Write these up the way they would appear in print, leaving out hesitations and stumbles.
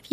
If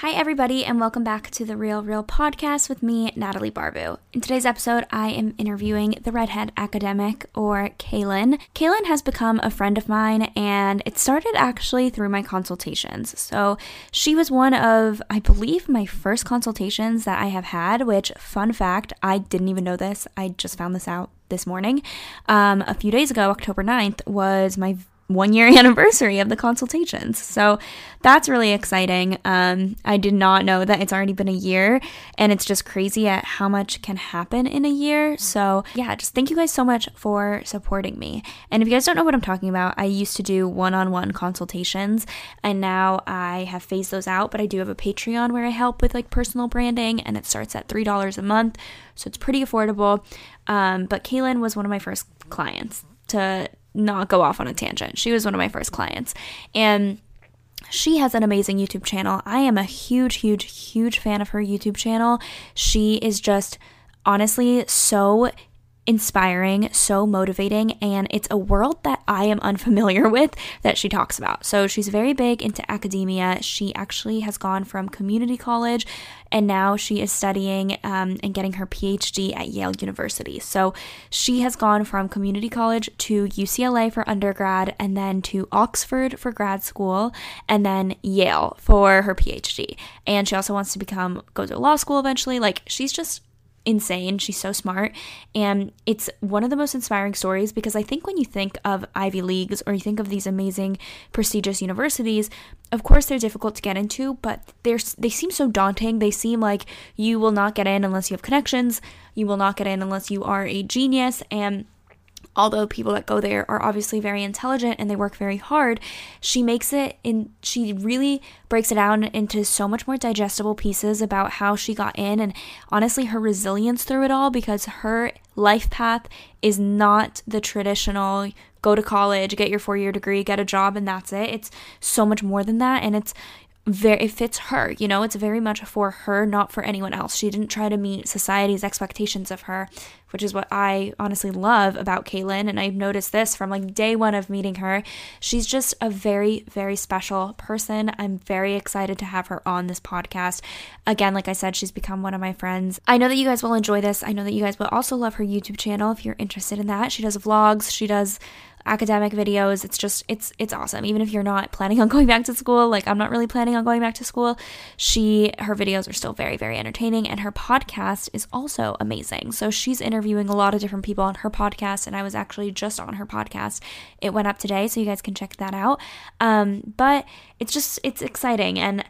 Hi everybody, and welcome back to The Real Reel Podcast with me, Natalie Barbu. In today's episode, I am interviewing the Redhead Academic, or Kaelyn. Kaelyn has become a friend of mine, and it started actually through my consultations. So she was one of, I believe, my first consultations that I have had, which, fun fact, I didn't even know this. I just found this out this morning. A few days ago, October 9th, was my one-year anniversary of the consultations. So that's really exciting. I did not know that it's already been a year, and it's just crazy at how much can happen in a year. So yeah, just thank you guys so much for supporting me. And if you guys don't know what I'm talking about, I used to do one-on-one consultations, and now I have phased those out, but I do have a Patreon where I help with like personal branding, and it starts at $3 a month. So it's pretty affordable. But Kaelyn was one of my first clients to not go off on a tangent. She was one of my first clients, and she has an amazing YouTube channel. I am a huge fan of her YouTube channel. She is just honestly so inspiring, so motivating, and it's a world that I am unfamiliar with that she talks about. So she's very big into academia. She actually has gone from community college, and now she is studying and getting her PhD at Yale University. So she has gone from community college to UCLA for undergrad, and then to Oxford for grad school, and then Yale for her PhD. And she also wants to go to law school eventually. Like, she's just insane. She's so smart, and it's one of the most inspiring stories, because I think when you think of Ivy Leagues, or you think of these amazing prestigious universities, of course they're difficult to get into, but they seem so daunting. They seem like you will not get in unless you have connections, you will not get in unless you are a genius. And although people that go there are obviously very intelligent and they work very hard, she really breaks it down into so much more digestible pieces about how she got in, and honestly her resilience through it all, because her life path is not the traditional go to college, get your 4-year degree, get a job, and that's it. It's so much more than that, and it fits her, you know. It's very much for her, not for anyone else. She didn't try to meet society's expectations of her, which is what I honestly love about Kaelyn, and I've noticed this from like day one of meeting her. She's just a very, very special person. I'm very excited to have her on this podcast. Again, like I said, she's become one of my friends. I know that you guys will enjoy this. I know that you guys will also love her YouTube channel if you're interested in that. She does vlogs, she does academic videos. It's awesome. Even if you're not planning on going back to school, like I'm not really planning on going back to school, her videos are still very, very entertaining, and her podcast is also amazing. So she's interviewing a lot of different people on her podcast, and I was actually just on her podcast. It went up today, so you guys can check that out. But it's exciting, and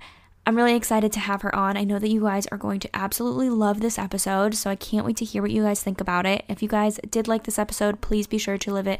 I'm really excited to have her on. I know that you guys are going to absolutely love this episode, so I can't wait to hear what you guys think about it. If you guys did like this episode, please be sure to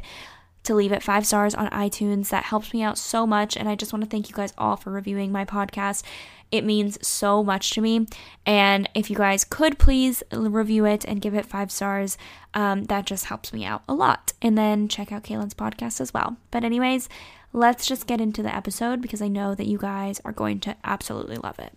leave it 5 stars on iTunes. That helps me out so much, and I just want to thank you guys all for reviewing my podcast. It means so much to me, and if you guys could please review it and give it 5 stars, that just helps me out a lot. And then check out Kaelyn's podcast as well. But anyways, let's just get into the episode, because I know that you guys are going to absolutely love it.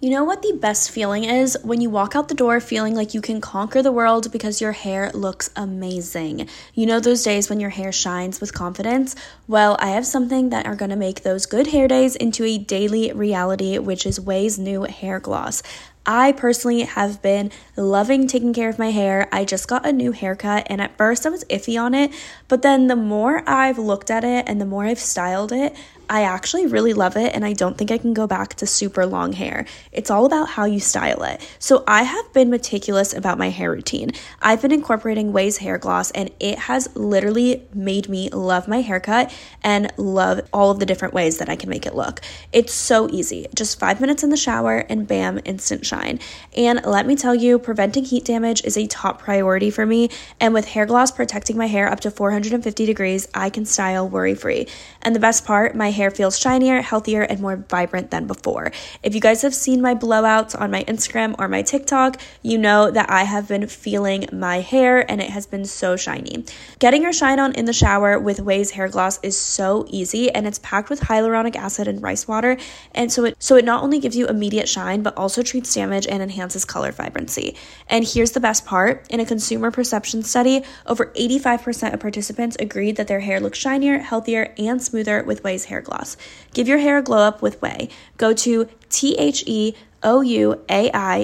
You know what the best feeling is? When you walk out the door feeling like you can conquer the world because your hair looks amazing. You know those days when your hair shines with confidence? Well, I have something that are going to make those good hair days into a daily reality, which is OUAI's new hair gloss. I personally have been loving taking care of my hair. I just got a new haircut and at first I was iffy on it, but then the more I've looked at it and the more I've styled it, I actually really love it and I don't think I can go back to super long hair. It's all about how you style it. So I have been meticulous about my hair routine. I've been incorporating OUAI's hair gloss and it has literally made me love my haircut and love all of the different ways that I can make it look. It's so easy. Just 5 minutes in the shower and bam, instant shine. And let me tell you, preventing heat damage is a top priority for me. And with hair gloss protecting my hair up to 450 degrees, I can style worry-free. And the best part, my hair feels shinier, healthier, and more vibrant than before. If you guys have seen my blowouts on my Instagram or my TikTok, you know that I have been feeling my hair and it has been so shiny. Getting your shine on in the shower with OUAI's hair gloss is so easy and it's packed with hyaluronic acid and rice water, and so it not only gives you immediate shine but also treats damage and enhances color vibrancy. And here's the best part, in a consumer perception study, over 85% of participants agreed that their hair looks shinier, healthier, and smoother with OUAI's hair gloss. Give your hair a glow up with OUAI. Go to THEOUAI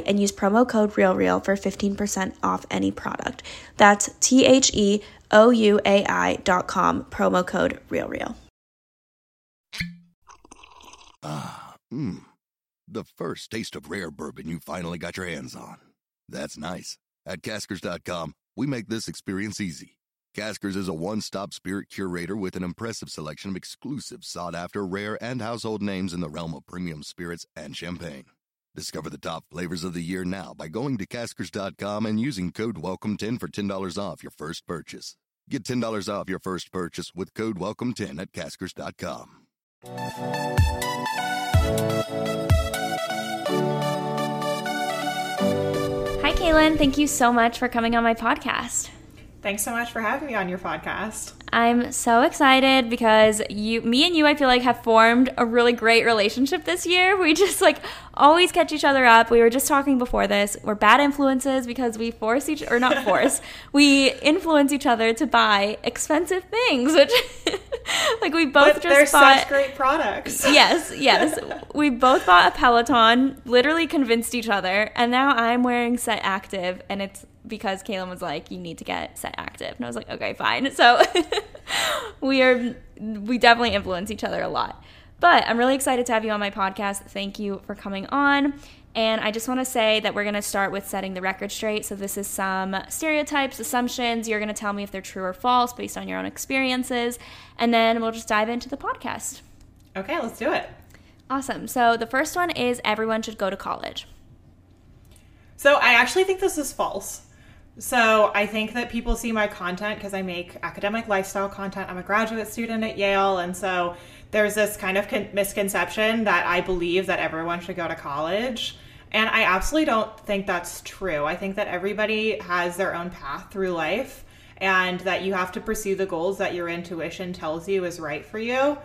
and use promo code REALREAL for 15% off any product. That's THEOUAI.com, promo code REALREAL. The first taste of rare bourbon you finally got your hands on. That's nice. At Caskers.com, we make this experience easy. Caskers is a one-stop spirit curator with an impressive selection of exclusive, sought-after, rare, and household names in the realm of premium spirits and champagne. Discover the top flavors of the year now by going to Caskers.com and using code WELCOME10 for $10 off your first purchase. Get $10 off your first purchase with code WELCOME10 at Caskers.com. Hi, Kaelyn. Thank you so much for coming on my podcast. Thanks so much for having me on your podcast. I'm so excited because me and you, I feel like, have formed a really great relationship this year. We just always catch each other up. We were just talking before this. We're bad influences because we influence each other to buy expensive things, which we both bought such great products. Yes. We both bought a Peloton, literally convinced each other, and now I'm wearing Set Active, and it's because Kaelyn was like, you need to get Set Active. And I was like, okay, fine. So we definitely influence each other a lot. But I'm really excited to have you on my podcast. Thank you for coming on. And I just want to say that we're going to start with setting the record straight. So this is some stereotypes, assumptions. You're going to tell me if they're true or false based on your own experiences. And then we'll just dive into the podcast. Okay, let's do it. Awesome. So the first one is everyone should go to college. So I actually think this is false. So I think that people see my content because I make academic lifestyle content. I'm a graduate student at Yale. And so there's this kind of misconception that I believe that everyone should go to college. And I absolutely don't think that's true. I think that everybody has their own path through life and that you have to pursue the goals that your intuition tells you is right for you.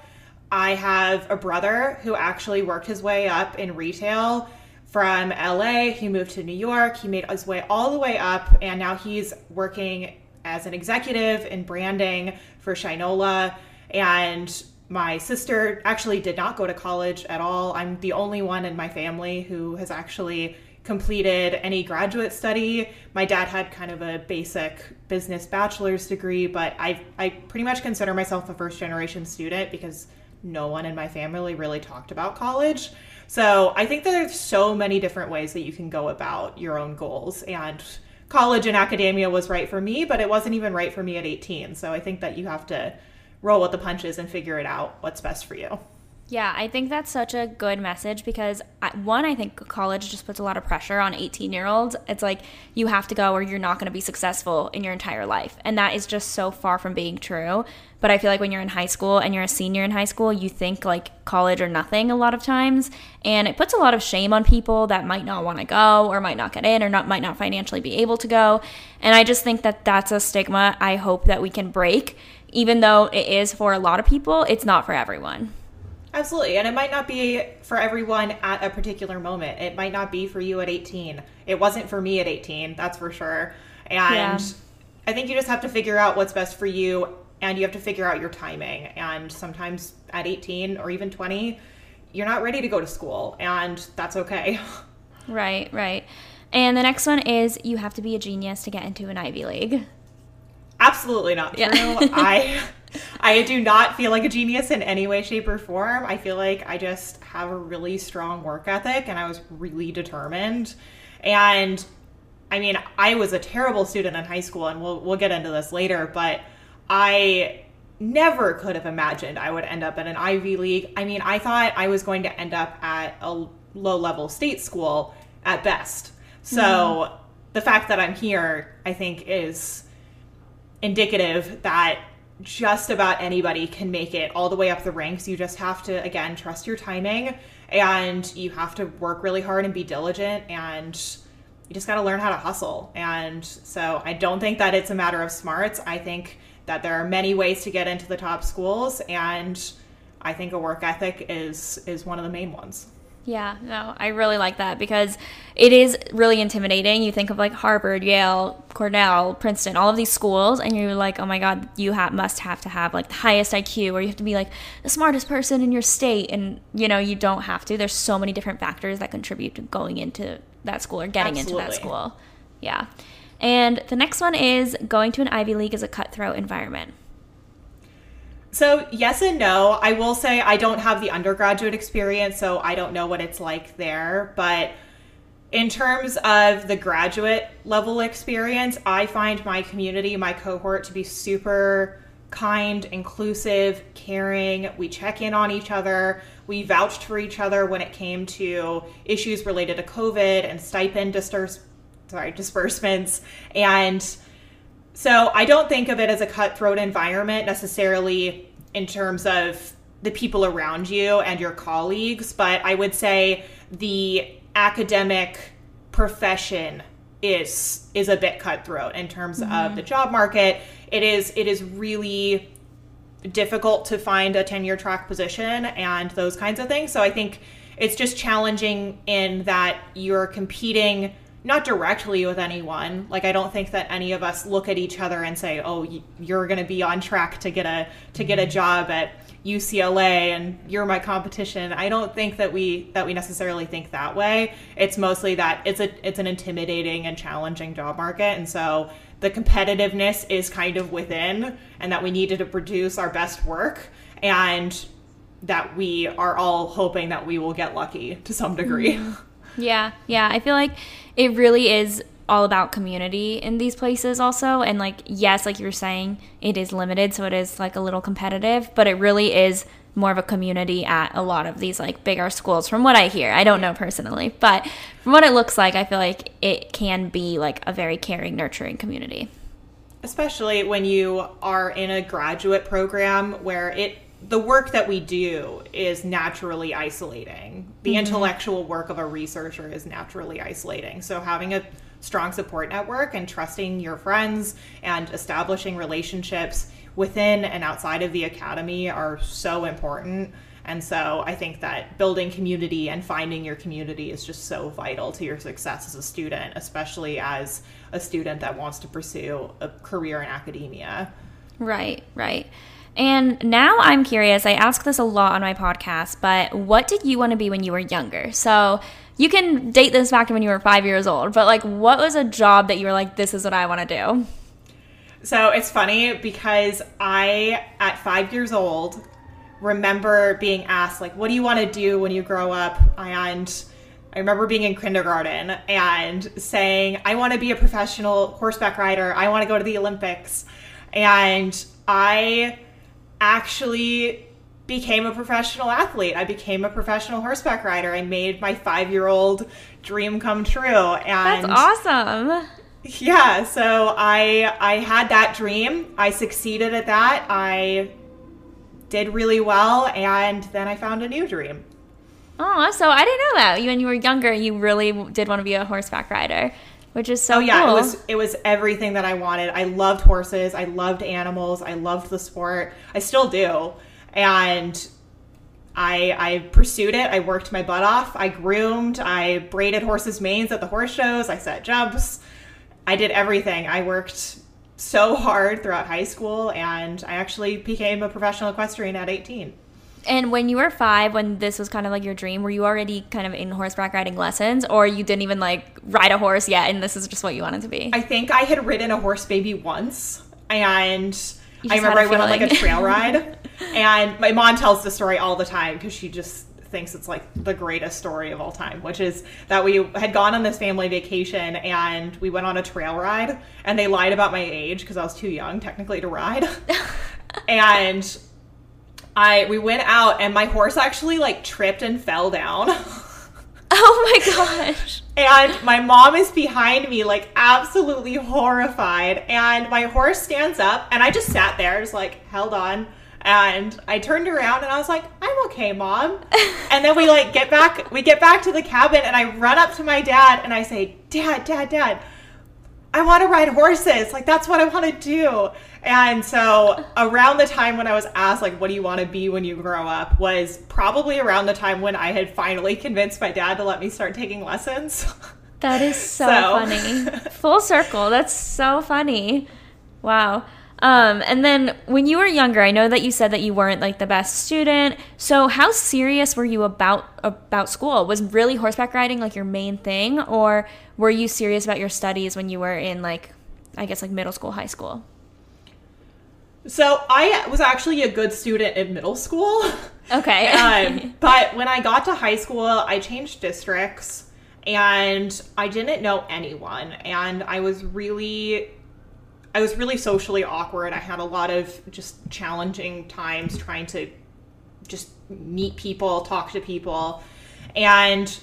I have a brother who actually worked his way up in retail. From LA, he moved to New York, he made his OUAI all the way up, and now he's working as an executive in branding for Shinola. And my sister actually did not go to college at all. I'm the only one in my family who has actually completed any graduate study. My dad had kind of a basic business bachelor's degree, but I pretty much consider myself a first generation student because no one in my family really talked about college. So I think that there's so many different ways that you can go about your own goals, and college and academia was right for me, but it wasn't even right for me at 18. So I think that you have to roll with the punches and figure it out what's best for you. Yeah, I think that's such a good message because I think college just puts a lot of pressure on 18-year-olds. It's like you have to go or you're not going to be successful in your entire life. And that is just so far from being true. But I feel like when you're in high school and you're a senior in high school, you think college or nothing a lot of times. And it puts a lot of shame on people that might not want to go or might not get in or might not financially be able to go. And I just think that that's a stigma I hope that we can break. Even though it is for a lot of people, it's not for everyone. Absolutely. And it might not be for everyone at a particular moment. It might not be for you at 18. It wasn't for me at 18, that's for sure. And yeah. I think you just have to figure out what's best for you, and you have to figure out your timing. And sometimes at 18 or even 20, you're not ready to go to school, and that's okay. Right, right. And the next one is you have to be a genius to get into an Ivy League. Absolutely not true. Yeah. I do not feel like a genius in any way, shape, or form. I feel like I just have a really strong work ethic, and I was really determined. And I mean, I was a terrible student in high school, and we'll get into this later, but I never could have imagined I would end up at an Ivy League. I mean, I thought I was going to end up at a low-level state school at best. So the fact that I'm here, I think, is indicative that just about anybody can make it all the way up the ranks. You just have to, again, trust your timing, and you have to work really hard and be diligent, and you just got to learn how to hustle. And so I don't think that it's a matter of smarts. I think that there are many ways to get into the top schools, and I think a work ethic is one of the main ones. Yeah, no, I really like that, because it is really intimidating. You think of like Harvard, Yale, Cornell, Princeton, all of these schools, and you're like, oh my God, you must have to have like the highest IQ, or you have to be like the smartest person in your state. And, you know, you don't have to. There's so many different factors that contribute to going into that school or getting into that school. Yeah. And the next one is going to an Ivy League is a cutthroat environment. So yes and no. I will say I don't have the undergraduate experience, so I don't know what it's like there. But in terms of the graduate level experience, I find my community, my cohort, to be super kind, inclusive, caring. We check in on each other. We vouched for each other when it came to issues related to COVID and stipend disbursements. And so I don't think of it as a cutthroat environment necessarily in terms of the people around you and your colleagues, but I would say the academic profession is a bit cutthroat in terms of the job market. It is really difficult to find a tenure track position and those kinds of things. So I think it's just challenging in that you're competing not directly with anyone. Like, I don't think that any of us look at each other and say, oh, you're going to be on track to get a job at UCLA and you're my competition. I don't think that we necessarily think that way. It's mostly that it's an intimidating and challenging job market. And so the competitiveness is kind of within, and that we needed to produce our best work, and that we are all hoping that we will get lucky to some degree. Yeah. I feel like it really is all about community in these places also. And like, yes, like you were saying, it is limited, so it is like a little competitive, but it really is more of a community at a lot of these like bigger schools from what I hear. I don't know personally, but from what it looks like, I feel like it can be like a very caring, nurturing community. Especially when you are in a graduate program where the work that we do is naturally isolating. The intellectual work of a researcher is naturally isolating. So having a strong support network and trusting your friends and establishing relationships within and outside of the academy are so important. And so I think that building community and finding your community is just so vital to your success as a student, especially as a student that wants to pursue a career in academia. Right. And now I'm curious, I ask this a lot on my podcast, but what did you want to be when you were younger? So you can date this back to when you were 5 years old, but like, what was a job that you were like, this is what I want to do? So it's funny because I, at 5 years old, remember being asked, like, what do you want to do when you grow up? And I remember being in kindergarten and saying, I want to be a professional horseback rider. I want to go to the Olympics. And I actually became a professional athlete. I became a professional horseback rider. I made my 5-year-old dream come true. And that's awesome. Yeah, so I had that dream. I succeeded at that. I did really well, and then I found a new dream. Oh, so I didn't know that. When you were younger, you really did want to be a horseback rider, which is so cool. It was everything that I wanted. I loved horses. I loved animals. I loved the sport. I still do. And I pursued it. I worked my butt off. I groomed. I braided horses' manes at the horse shows. I set jumps. I did everything. I worked so hard throughout high school, and I actually became a professional equestrian at 18. And when you were 5, when this was kind of like your dream, were you already kind of in horseback riding lessons, or you didn't even like ride a horse yet and this is just what you wanted to be? I think I had ridden a horse baby once, and I remember I went on like a trail ride, and my mom tells the story all the time because she just thinks it's like the greatest story of all time, which is that we had gone on this family vacation and we went on a trail ride, and they lied about my age because I was too young technically to ride. And we went out, and my horse actually like tripped and fell down. Oh my gosh. And my mom is behind me like absolutely horrified, and my horse stands up, and I just sat there just like held on, and I turned around and I was like, I'm okay, Mom. And then we get back to the cabin, and I run up to my dad and I say, Dad, I want to ride horses. Like, that's what I want to do. And so around the time when I was asked, like, what do you want to be when you grow up, was probably around the time when I had finally convinced my dad to let me start taking lessons. That is so funny. Full circle. That's so funny. Wow. And then when you were younger, I know that you said that you weren't like the best student. So how serious were you about school? Was really horseback riding like your main thing, or were you serious about your studies when you were in like, I guess like middle school, high school? So I was actually a good student in middle school. Okay. But when I got to high school, I changed districts and I didn't know anyone, and I was really socially awkward. I had a lot of just challenging times trying to just meet people, talk to people. And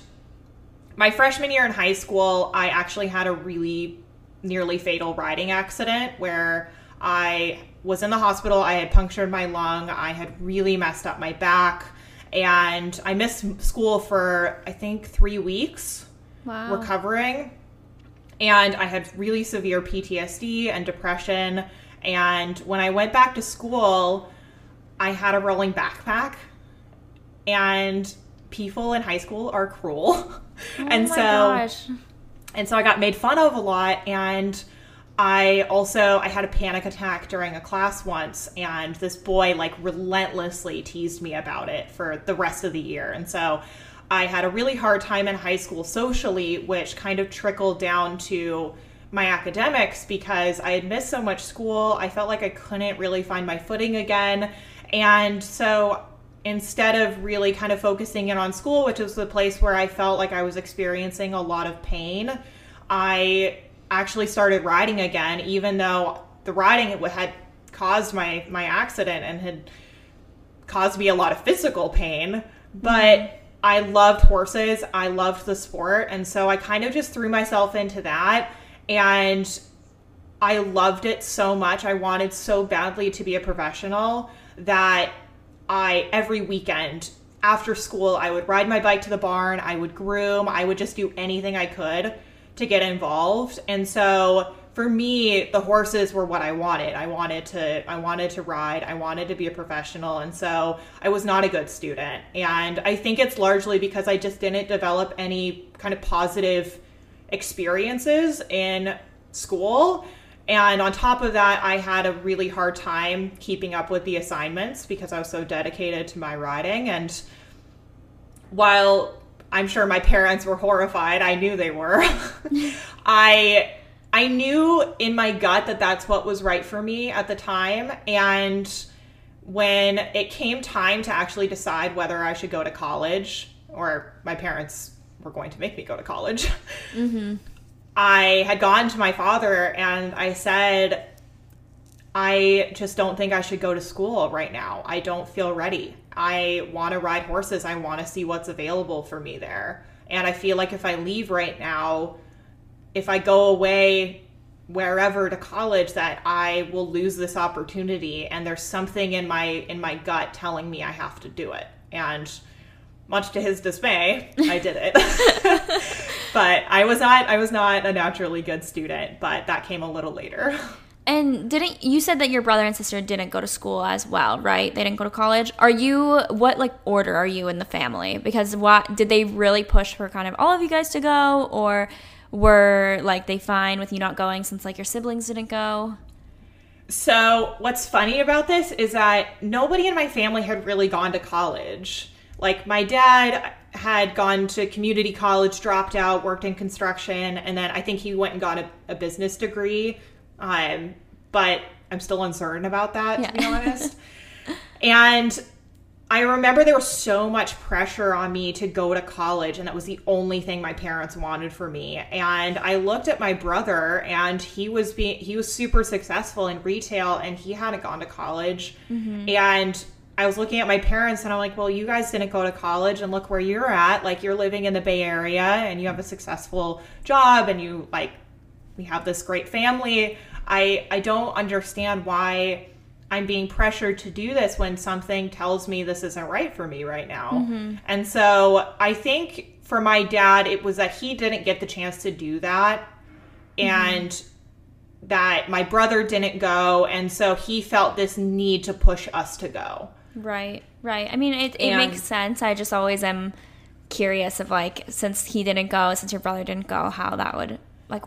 my freshman year in high school, I actually had a really nearly fatal riding accident where I was in the hospital. I had punctured my lung. I had really messed up my back. And I missed school for, I think, 3 weeks. Wow. Recovering. And I had really severe PTSD and depression. And when I went back to school, I had a rolling backpack. And people in high school are cruel. And so I got made fun of a lot. And I had a panic attack during a class once. And this boy like relentlessly teased me about it for the rest of the year. And so I had a really hard time in high school socially, which kind of trickled down to my academics because I had missed so much school. I felt like I couldn't really find my footing again. And so instead of really kind of focusing in on school, which was the place where I felt like I was experiencing a lot of pain, I actually started riding again, even though the riding had caused my accident and had caused me a lot of physical pain. But mm-hmm. I loved horses. I loved the sport. And so I kind of just threw myself into that. And I loved it so much. I wanted so badly to be a professional that every weekend after school, I would ride my bike to the barn. I would groom. I would just do anything I could to get involved. And so for me, the horses were what I wanted. I wanted to ride. I wanted to be a professional. And so I was not a good student. And I think it's largely because I just didn't develop any kind of positive experiences in school. And on top of that, I had a really hard time keeping up with the assignments because I was so dedicated to my riding. And while I'm sure my parents were horrified, I knew they were. I knew in my gut that that's what was right for me at the time. And when it came time to actually decide whether I should go to college, or my parents were going to make me go to college, mm-hmm. I had gone to my father and I said, I just don't think I should go to school right now. I don't feel ready. I want to ride horses. I want to see what's available for me there. And I feel like if I leave right now, if I go away wherever to college, that I will lose this opportunity. And there's something in my gut telling me I have to do it. And much to his dismay, I did it. But I was not a naturally good student, but that came a little later. And didn't you said that your brother and sister didn't go to school as well, right? They didn't go to college. Are you what like order are you in the family? Because what did they really push for kind of all of you guys to go, or were like they fine with you not going since like your siblings didn't go? So what's funny about this is that nobody in my family had really gone to college. Like my dad had gone to community college, dropped out, worked in construction, and then I think he went and got a business degree. But I'm still uncertain about that, to be honest. And I remember there was so much pressure on me to go to college, and that was the only thing my parents wanted for me. And I looked at my brother, and he was super successful in retail, and he hadn't gone to college. Mm-hmm. And I was looking at my parents, and I'm like, well, you guys didn't go to college, and look where you're at. Like, you're living in the Bay Area, and you have a successful job, and you like, we have this great family. I don't understand why I'm being pressured to do this when something tells me this isn't right for me right now. Mm-hmm. And so I think for my dad, it was that he didn't get the chance to do that, and mm-hmm. that my brother didn't go. And so he felt this need to push us to go. Right, right. I mean, it makes sense. I just always am curious of like, since he didn't go, since your brother didn't go, how that would like...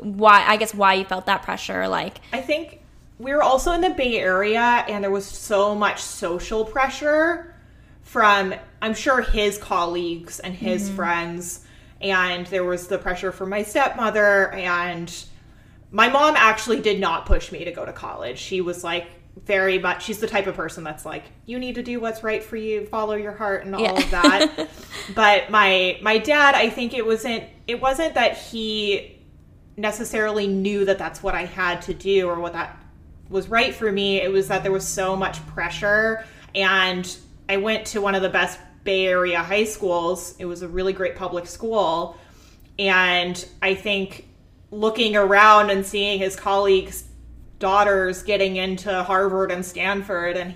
why you felt that pressure. Like, I think we were also in the Bay Area, and there was so much social pressure from, I'm sure, his colleagues and his mm-hmm. friends, and there was the pressure from my stepmother. And my mom actually did not push me to go to college. She was like, very much, she's the type of person that's like, you need to do what's right for you, follow your heart, and all of that. But my dad, I think it wasn't that he necessarily knew that that's what I had to do or what that was right for me. It was that there was so much pressure, and I went to one of the best Bay Area high schools. It was a really great public school, and I think looking around and seeing his colleagues' daughters getting into Harvard and Stanford, and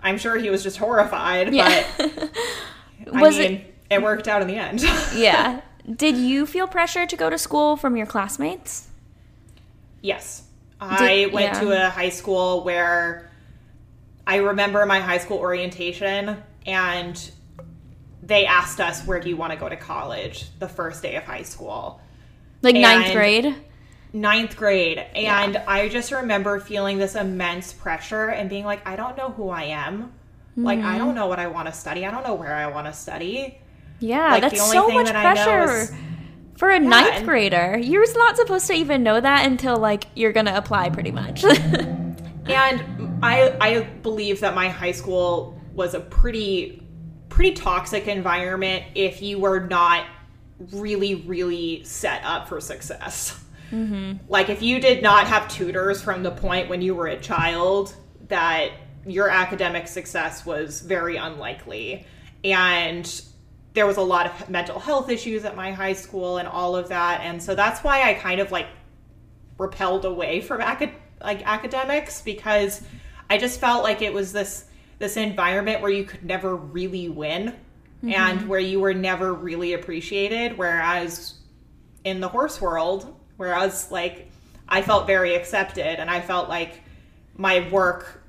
I'm sure he was just horrified, but it worked out in the end. Yeah. Did you feel pressure to go to school from your classmates? Yes. I went to a high school where I remember my high school orientation, and they asked us, where do you want to go to college the first day of high school? Like ninth grade. And I just remember feeling this immense pressure and being like, I don't know who I am. Mm-hmm. Like, I don't know what I want to study. I don't know where I want to study. Yeah, like, that's so much pressure for a ninth grader. You're not supposed to even know that until, like, you're going to apply pretty much. And I believe that my high school was a pretty toxic environment if you were not really, really set up for success. Mm-hmm. Like, if you did not have tutors from the point when you were a child, that your academic success was very unlikely. And there was a lot of mental health issues at my high school and all of that. And so that's why I kind of like repelled away from academics, because I just felt like it was this environment where you could never really win, mm-hmm. and where you were never really appreciated. Whereas in the horse world, like, I felt very accepted, and I felt like my work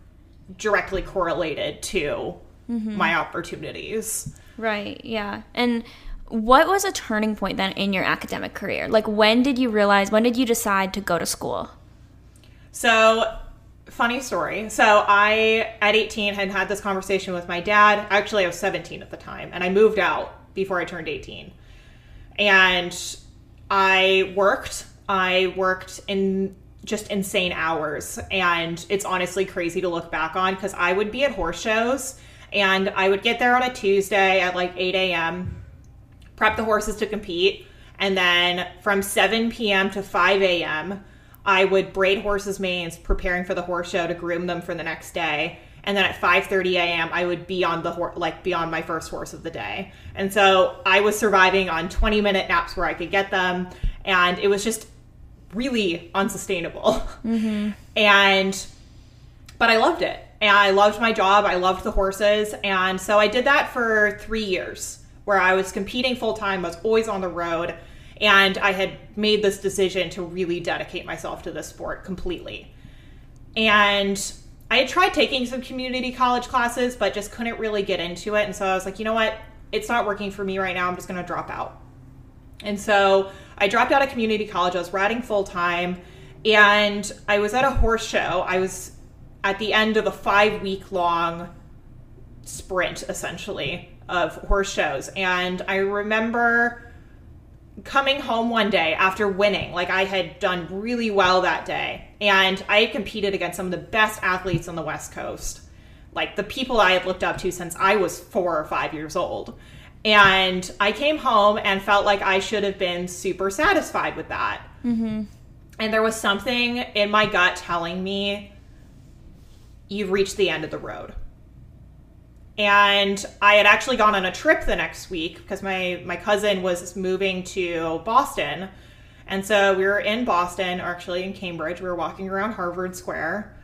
directly correlated to mm-hmm. my opportunities. Right, yeah. And what was a turning point then in your academic career? Like, when did you decide to go to school? So, funny story. So I, at 18, had this conversation with my dad. Actually, I was 17 at the time, and I moved out before I turned 18. And I worked in just insane hours. And it's honestly crazy to look back on, because I would be at horse shows, and I would get there on a Tuesday at like 8 a.m., prep the horses to compete. And then from 7 p.m. to 5 a.m., I would braid horses' manes, preparing for the horse show to groom them for the next day. And then at 5:30 a.m., I would be on on my first horse of the day. And so I was surviving on 20-minute naps where I could get them. And it was just really unsustainable. Mm-hmm. But I loved it. And I loved my job. I loved the horses. And so I did that for 3 years, where I was competing full time. I was always on the road. And I had made this decision to really dedicate myself to this sport completely. And I had tried taking some community college classes, but just couldn't really get into it. And so I was like, you know what? It's not working for me right now. I'm just going to drop out. And so I dropped out of community college. I was riding full time, and I was at a horse show. I was at the end of a 5-week long sprint, essentially, of horse shows. And I remember coming home one day after winning, like I had done really well that day. And I had competed against some of the best athletes on the West Coast, like the people I had looked up to since I was 4 or 5 years old. And I came home and felt like I should have been super satisfied with that. Mm-hmm. And there was something in my gut telling me, you've reached the end of the road. And I had actually gone on a trip the next week because my cousin was moving to Boston. And so we were in Boston, or actually in Cambridge. We were walking around Harvard Square.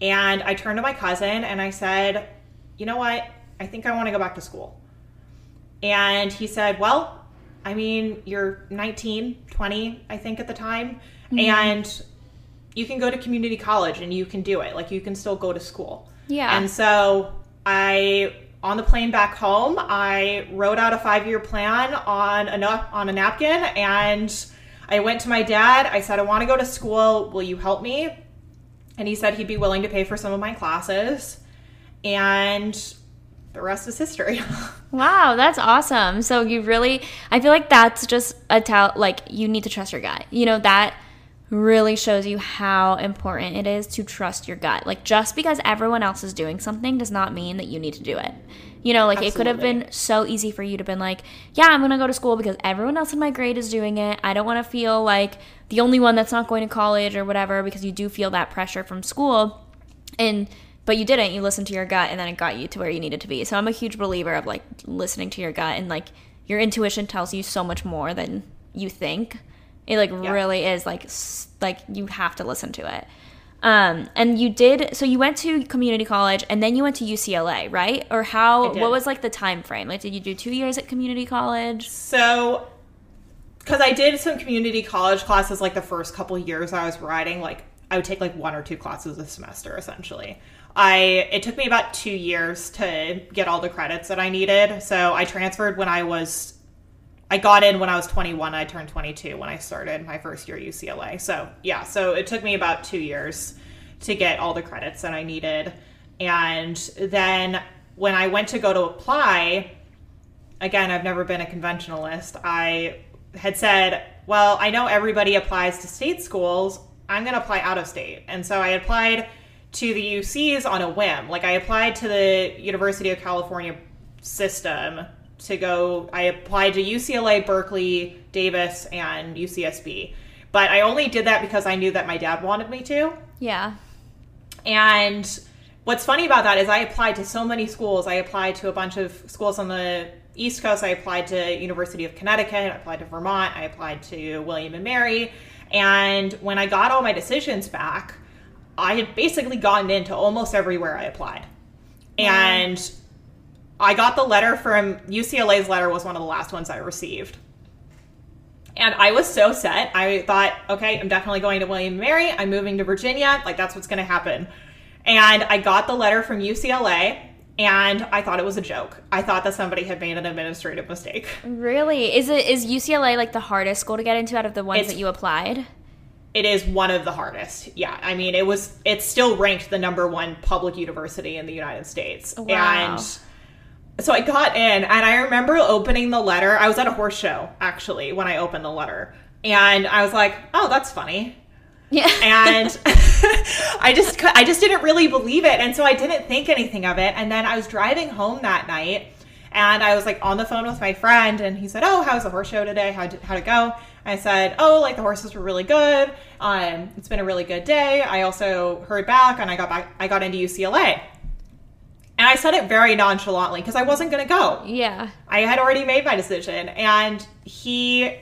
And I turned to my cousin and I said, you know what? I think I want to go back to school. And he said, well, I mean, you're 19, 20, I think at the time. Mm-hmm. And you can go to community college and you can do it. Like, you can still go to school. Yeah. And so on the plane back home, I wrote out a 5-year plan on a napkin. And I went to my dad. I said, I want to go to school. Will you help me? And he said he'd be willing to pay for some of my classes. And the rest is history. Wow, that's awesome. So you really, I feel like that's just like, you need to trust your gut. You know, that really shows you how important it is to trust your gut. Like, just because everyone else is doing something does not mean that you need to do it. You know, like, Absolutely. It could have been so easy for you to been like, yeah, I'm going to go to school because everyone else in my grade is doing it. I don't want to feel like the only one that's not going to college or whatever, because you do feel that pressure from school. But you didn't. You listened to your gut, and then it got you to where you needed to be. So I'm a huge believer of, like, listening to your gut, and, like, your intuition tells you so much more than you think. It, like, yeah. really is, like you have to listen to it. And you did – so you went to community college, and then you went to UCLA, right? Or how – what was, like, the time frame? Like, did you do 2 years at community college? So – because I did some community college classes, like, the first couple years I was riding, like, I would take, like, 1 or 2 classes a semester, essentially. It took me about 2 years to get all the credits that I needed. So I transferred when I got in when I was 21. I turned 22 when I started my first year at UCLA. So yeah, so it took me about 2 years to get all the credits that I needed. And then when I went to go to apply, again, I've never been a conventionalist. I had said, well, I know everybody applies to state schools. I'm going to apply out of state. And so I applied to the UCs on a whim. Like, I applied to the University of California system to go. I applied to UCLA, Berkeley, Davis, and UCSB. But I only did that because I knew that my dad wanted me to. Yeah. And what's funny about that is I applied to so many schools. I applied to a bunch of schools on the East Coast. I applied to University of Connecticut. I applied to Vermont. I applied to William & Mary. And when I got all my decisions back, I had basically gotten into almost everywhere I applied. And I got the letter from UCLA's letter was one of the last ones I received. And I was so set. I thought, okay, I'm definitely going to William & Mary. I'm moving to Virginia. Like, that's what's going to happen. And I got the letter from UCLA, and I thought it was a joke. I thought that somebody had made an administrative mistake. Really? Is UCLA, like, the hardest school to get into out of the ones that you applied? It is one of the hardest. Yeah. I mean, it's still ranked the #1 public university in the United States. Wow. And so I got in, and I remember opening the letter. I was at a horse show, actually, when I opened the letter. And I was like, oh, that's funny. Yeah. And I just didn't really believe it. And so I didn't think anything of it. And then I was driving home that night, and I was, like, on the phone with my friend, and he said, oh, how was the horse show today? How'd it go? I said, oh, like, the horses were really good. It's been a really good day. I also heard back, and I got into UCLA. And I said it very nonchalantly because I wasn't going to go. Yeah. I had already made my decision. And he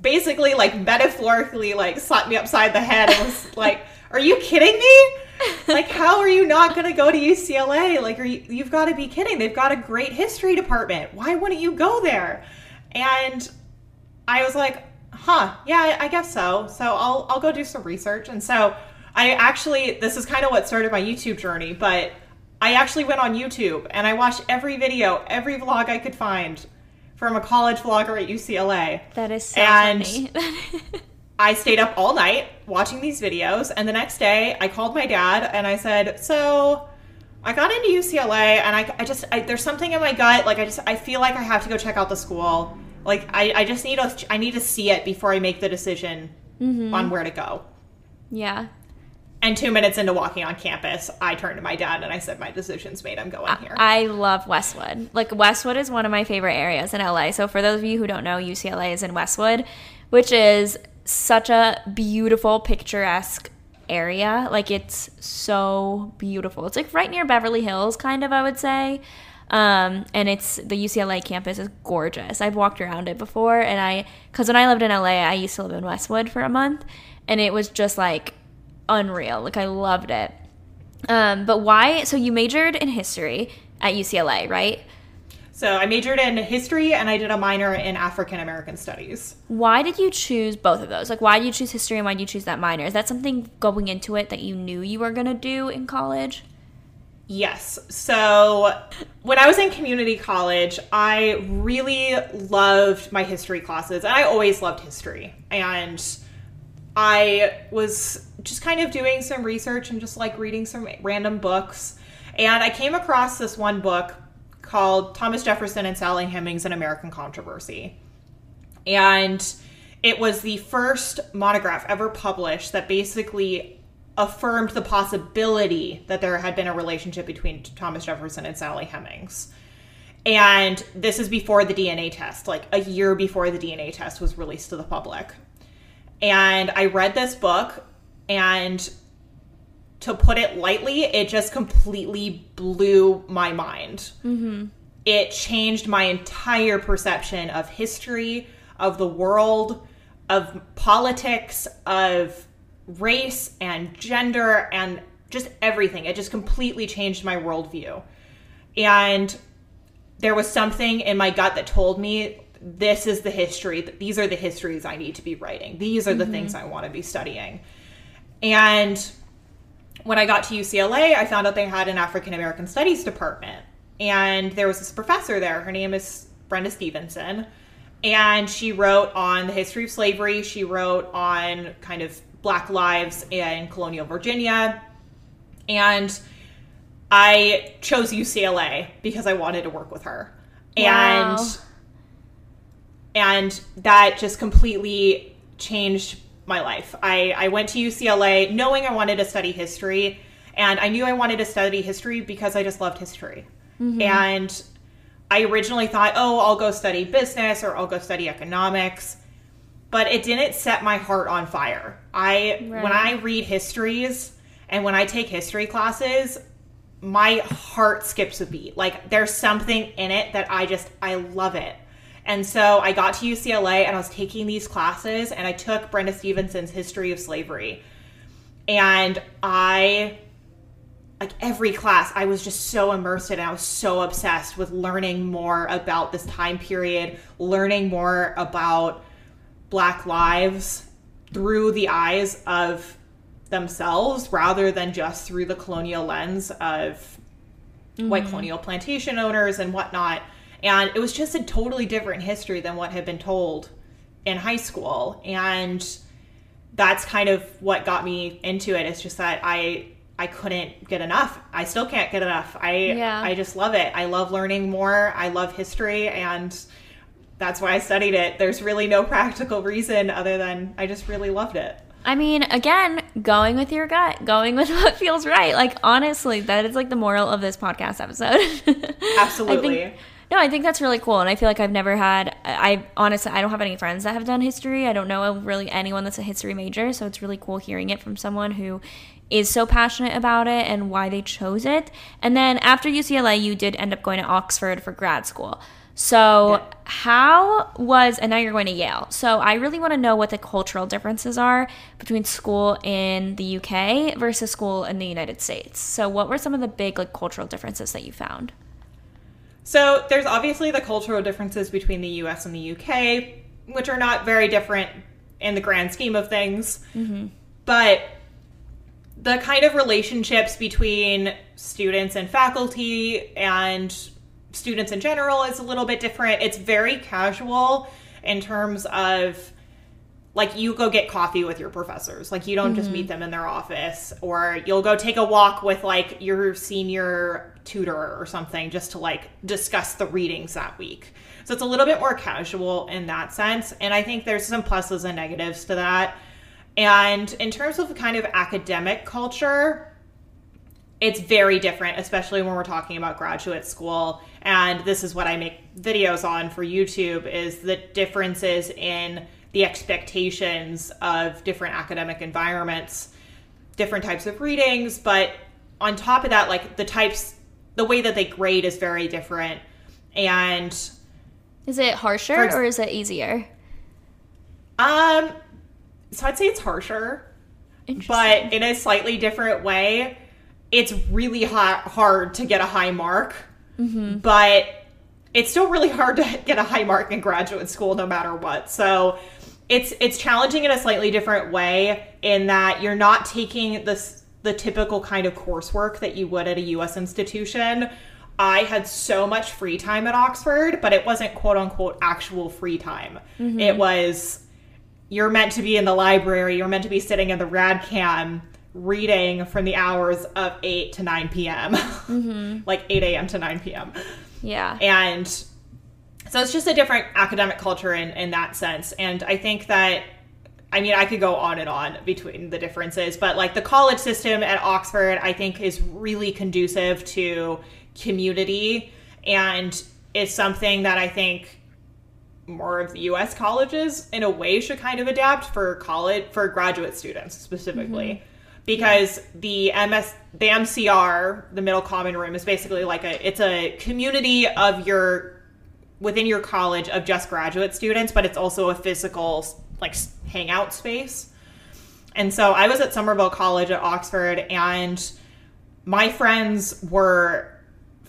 basically, like, metaphorically, like, slapped me upside the head and was like, are you kidding me? Like, how are you not going to go to UCLA? Like, you've got to be kidding. They've got a great history department. Why wouldn't you go there? And I was like, huh, yeah, I guess so. So I'll go do some research. And so I actually, this is kind of what started my YouTube journey, but I actually went on YouTube and I watched every video, every vlog I could find from a college vlogger at UCLA. That is so funny. I stayed up all night watching these videos, and the next day I called my dad and I said, so I got into UCLA and I just there's something in my gut, like I feel like I have to go check out the school. Like I need to see it before I make the decision on where to go. Yeah. And 2 minutes into walking on campus, I turned to my dad and I said, my decision's made. I'm going here. I love Westwood. Like, Westwood is one of my favorite areas in LA. So for those of you who don't know, UCLA is in Westwood, which is such a beautiful, picturesque area. Like, it's so beautiful. It's like right near Beverly Hills, kind of, I would say. And it's, the UCLA campus is gorgeous. I've walked around it before, and because when I lived in LA, I used to live in Westwood for a month, and it was just like unreal. Like, I loved it. But why? So you majored in history at UCLA, right? So I majored in history and I did a minor in African American studies. Why did you choose both of those? Like, why did you choose history and why did you choose that minor? Is that something going into it that you knew you were going to do in college? Yes. So when I was in community college, I really loved my history classes. And I always loved history. And I was just kind of doing some research and just like reading some random books. And I came across this one book called Thomas Jefferson and Sally Hemings, An American Controversy. And it was the first monograph ever published that basically affirmed the possibility that there had been a relationship between Thomas Jefferson and Sally Hemings. And this is before the DNA test, like a year before the DNA test was released to the public. And I read this book, and to put it lightly, it just completely blew my mind. Mm-hmm. It changed my entire perception of history, of the world, of politics, of race and gender, and just everything. It just completely changed my worldview. And there was something in my gut that told me, this is the history. These are the histories I need to be writing. These are the things I want to be studying. And when I got to UCLA, I found out they had an African American Studies department. And there was this professor there. Her name is Brenda Stevenson. And she wrote on the history of slavery. She wrote on kind of Black lives in colonial Virginia. And I chose UCLA because I wanted to work with her. Wow. And that just completely changed my life. I went to UCLA knowing I wanted to study history, and I knew I wanted to study history because I just loved history. And I originally thought, oh, I'll go study business or I'll go study economics, but it didn't set my heart on fire. When I read histories and when I take history classes, my heart skips a beat. Like, there's something in it that I love it. And so I got to UCLA and I was taking these classes, and I took Brenda Stevenson's History of Slavery. And every class, I was just so immersed in it. I was so obsessed with learning more about this time period, learning more about Black lives through the eyes of themselves rather than just through the colonial lens of white colonial plantation owners and whatnot. And it was just a totally different history than what had been told in high school. And that's kind of what got me into it. It's just that I couldn't get enough. I still can't get enough. I just love it. I love learning more. I love history. And that's why I studied it. There's really no practical reason other than I just really loved it. I mean, again, going with your gut, going with what feels right. Like, honestly, that is like the moral of this podcast episode. Absolutely. I think that's really cool, and I feel like I've never had – I honestly don't have any friends that have done history. I don't know really anyone that's a history major, so it's really cool hearing it from someone who is so passionate about it and why they chose it. And then after UCLA, you did end up going to Oxford for grad school. So and now you're going to Yale. So I really want to know what the cultural differences are between school in the UK versus school in the United States. So what were some of the big cultural differences that you found? So there's obviously the cultural differences between the U.S. and the U.K. which are not very different in the grand scheme of things. Mm-hmm. But the kind of relationships between students and faculty and students in general is a little bit different. It's very casual in terms of, like, you go get coffee with your professors. Like, you don't mm-hmm. just meet them in their office, or you'll go take a walk with, like, your senior tutor or something just to, like, discuss the readings that week. So it's a little bit more casual in that sense. And I think there's some pluses and negatives to that. And in terms of kind of academic culture, it's very different, especially when we're talking about graduate school. And this is what I make videos on for YouTube, is the differences in the expectations of different academic environments, different types of readings. But on top of that, like, the way that they grade is very different. And is it harsher or is it easier? So I'd say it's harsher, but in a slightly different way. It's really hard to get a high mark, mm-hmm. but it's still really hard to get a high mark in graduate school no matter what. So it's challenging in a slightly different way, in that you're not taking the typical kind of coursework that you would at a U.S. institution. I had so much free time at Oxford, but it wasn't quote unquote actual free time. Mm-hmm. It was, you're meant to be in the library, you're meant to be sitting in the rad cam reading from the hours of 8 to 9 p.m. Mm-hmm. Like 8 a.m. to 9 p.m. Yeah. And so it's just a different academic culture in that sense. And I think that, I mean, I could go on and on between the differences, but like the college system at Oxford, I think, is really conducive to community, and is something that I think more of the U.S. colleges in a OUAI should kind of adapt for graduate students specifically. Mm-hmm. Because the MCR, the middle common room, is basically like it's a community within your college of just graduate students, but it's also a physical, like, hangout space. And so I was at Somerville College at Oxford, and my friends were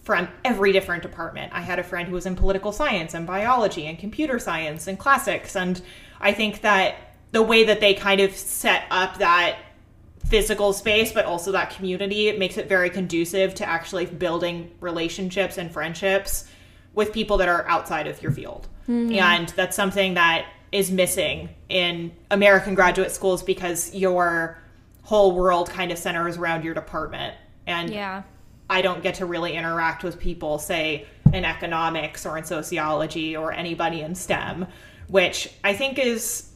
from every different department. I had a friend who was in political science and biology and computer science and classics. And I think that the OUAI that they kind of set up that physical space, but also that community, it makes it very conducive to actually building relationships and friendships with people that are outside of your field. Mm-hmm. And that's something that is missing in American graduate schools, because your whole world kind of centers around your department. And yeah. I don't get to really interact with people, say, in economics or in sociology or anybody in STEM, which I think is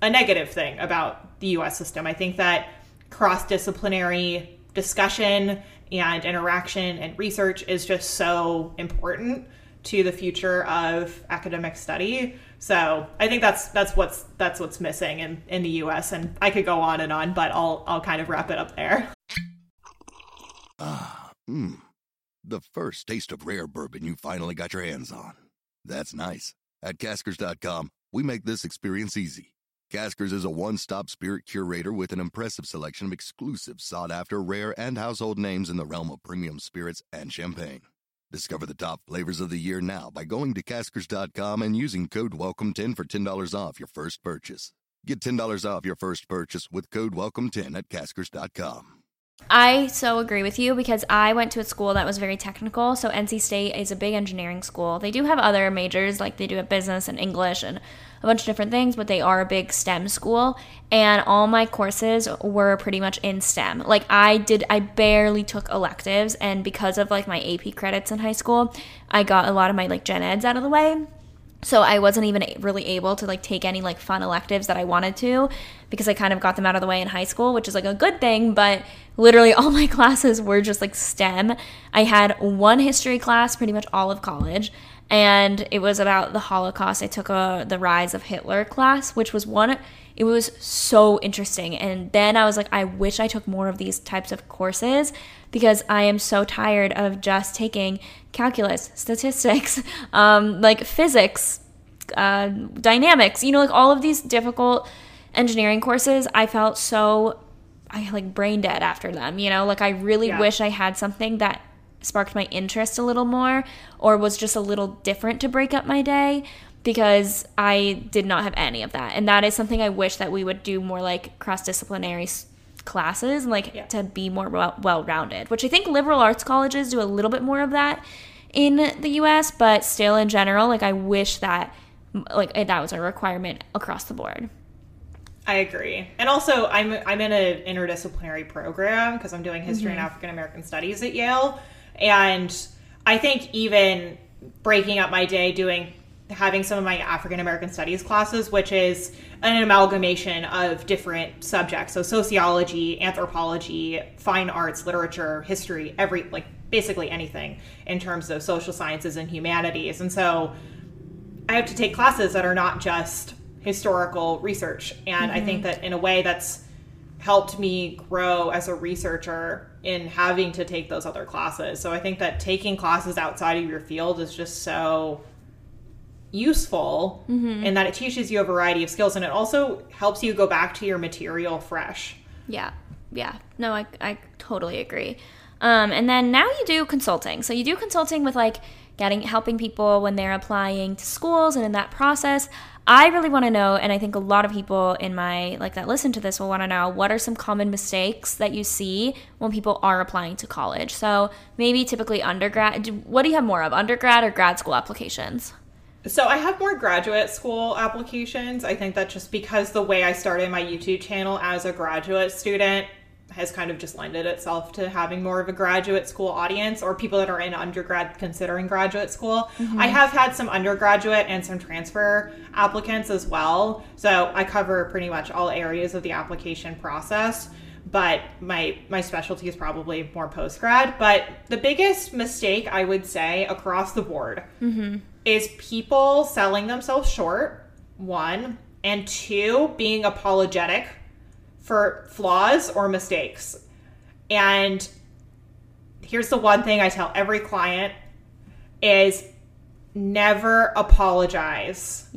a negative thing about the U.S. system. I think that cross-disciplinary discussion and interaction and research is just so important to the future of academic study. So I think that's what's missing in the U.S. And I could go on and on, but I'll kind of wrap it up there. The first taste of rare bourbon you finally got your hands on. That's nice. At Caskers.com, we make this experience easy. Caskers is a one-stop spirit curator with an impressive selection of exclusive, sought-after, rare, and household names in the realm of premium spirits and champagne. Discover the top flavors of the year now by going to Caskers.com and using code WELCOME10 for $10 off your first purchase. Get $10 off your first purchase with code WELCOME10 at Caskers.com. I so agree with you, because I went to a school that was very technical. So NC State is a big engineering school. They do have other majors, like they do have business and English and a bunch of different things, but they are a big STEM school, and all my courses were pretty much in STEM. Like, I barely took electives, and because of, like, my AP credits in high school, I got a lot of my, like, gen eds out of the OUAI. So I wasn't even really able to, like, take any, like, fun electives that I wanted to, because I kind of got them out of the OUAI in high school, which is, like, a good thing. But literally all my classes were just, like, STEM. I had one history class pretty much all of college, and it was about the Holocaust. I took the Rise of Hitler class, which was one. It was so interesting. And then I was like, I wish I took more of these types of courses, because I am so tired of just taking calculus, statistics, like physics, dynamics, you know, like all of these difficult engineering courses. I felt so, like, brain dead after them, you know, like I really wish I had something that sparked my interest a little more, or was just a little different to break up my day. because I did not have any of that. And that is something I wish that we would do more, like, cross-disciplinary classes and, like, to be more well-rounded, which I think liberal arts colleges do a little bit more of that in the U.S., but still in general, like, I wish that, like, that was a requirement across the board. I agree. And also, I'm in an interdisciplinary program because I'm doing history and African American studies at Yale. And I think even breaking up my day having some of my African American studies classes, which is an amalgamation of different subjects. So sociology, anthropology, fine arts, literature, history, basically anything in terms of social sciences and humanities. And so I have to take classes that are not just historical research. And I think that in a way that's helped me grow as a researcher in having to take those other classes. So I think that taking classes outside of your field is just so useful in that it teaches you a variety of skills, and it also helps you go back to your material fresh. Yeah. No, I totally agree. And then now you do consulting. So you do consulting with, like, helping people when they're applying to schools, and in that process, I really want to know, and I think a lot of people in my, like, that listen to this will want to know, what are some common mistakes that you see when people are applying to college? So maybe typically undergrad, what do you have more of, undergrad or grad school applications? So I have more graduate school applications. I think that just because the way I started my YouTube channel as a graduate student has kind of just lended itself to having more of a graduate school audience, or people that are in undergrad considering graduate school. I have had some undergraduate and some transfer applicants as well. So I cover pretty much all areas of the application process, but my specialty is probably more post-grad. But the biggest mistake I would say across the board is people selling themselves short, one, and two, being apologetic for flaws or mistakes. And here's the one thing I tell every client is never apologize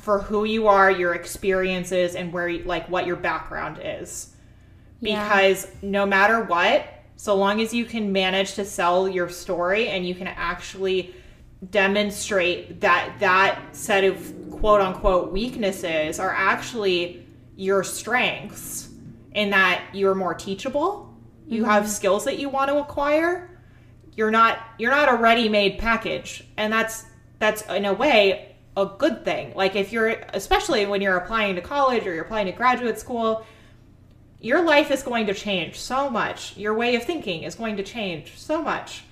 for who you are, your experiences, and where what your background is. Because no matter what, so long as you can manage to sell your story and you can actually demonstrate that set of quote-unquote weaknesses are actually your strengths, in that you're more teachable, you have skills that you want to acquire, you're not a ready-made package. And that's in a way a good thing. Like, if you're, especially when you're applying to college or you're applying to graduate school, your life is going to change so much, your way of thinking is going to change so much,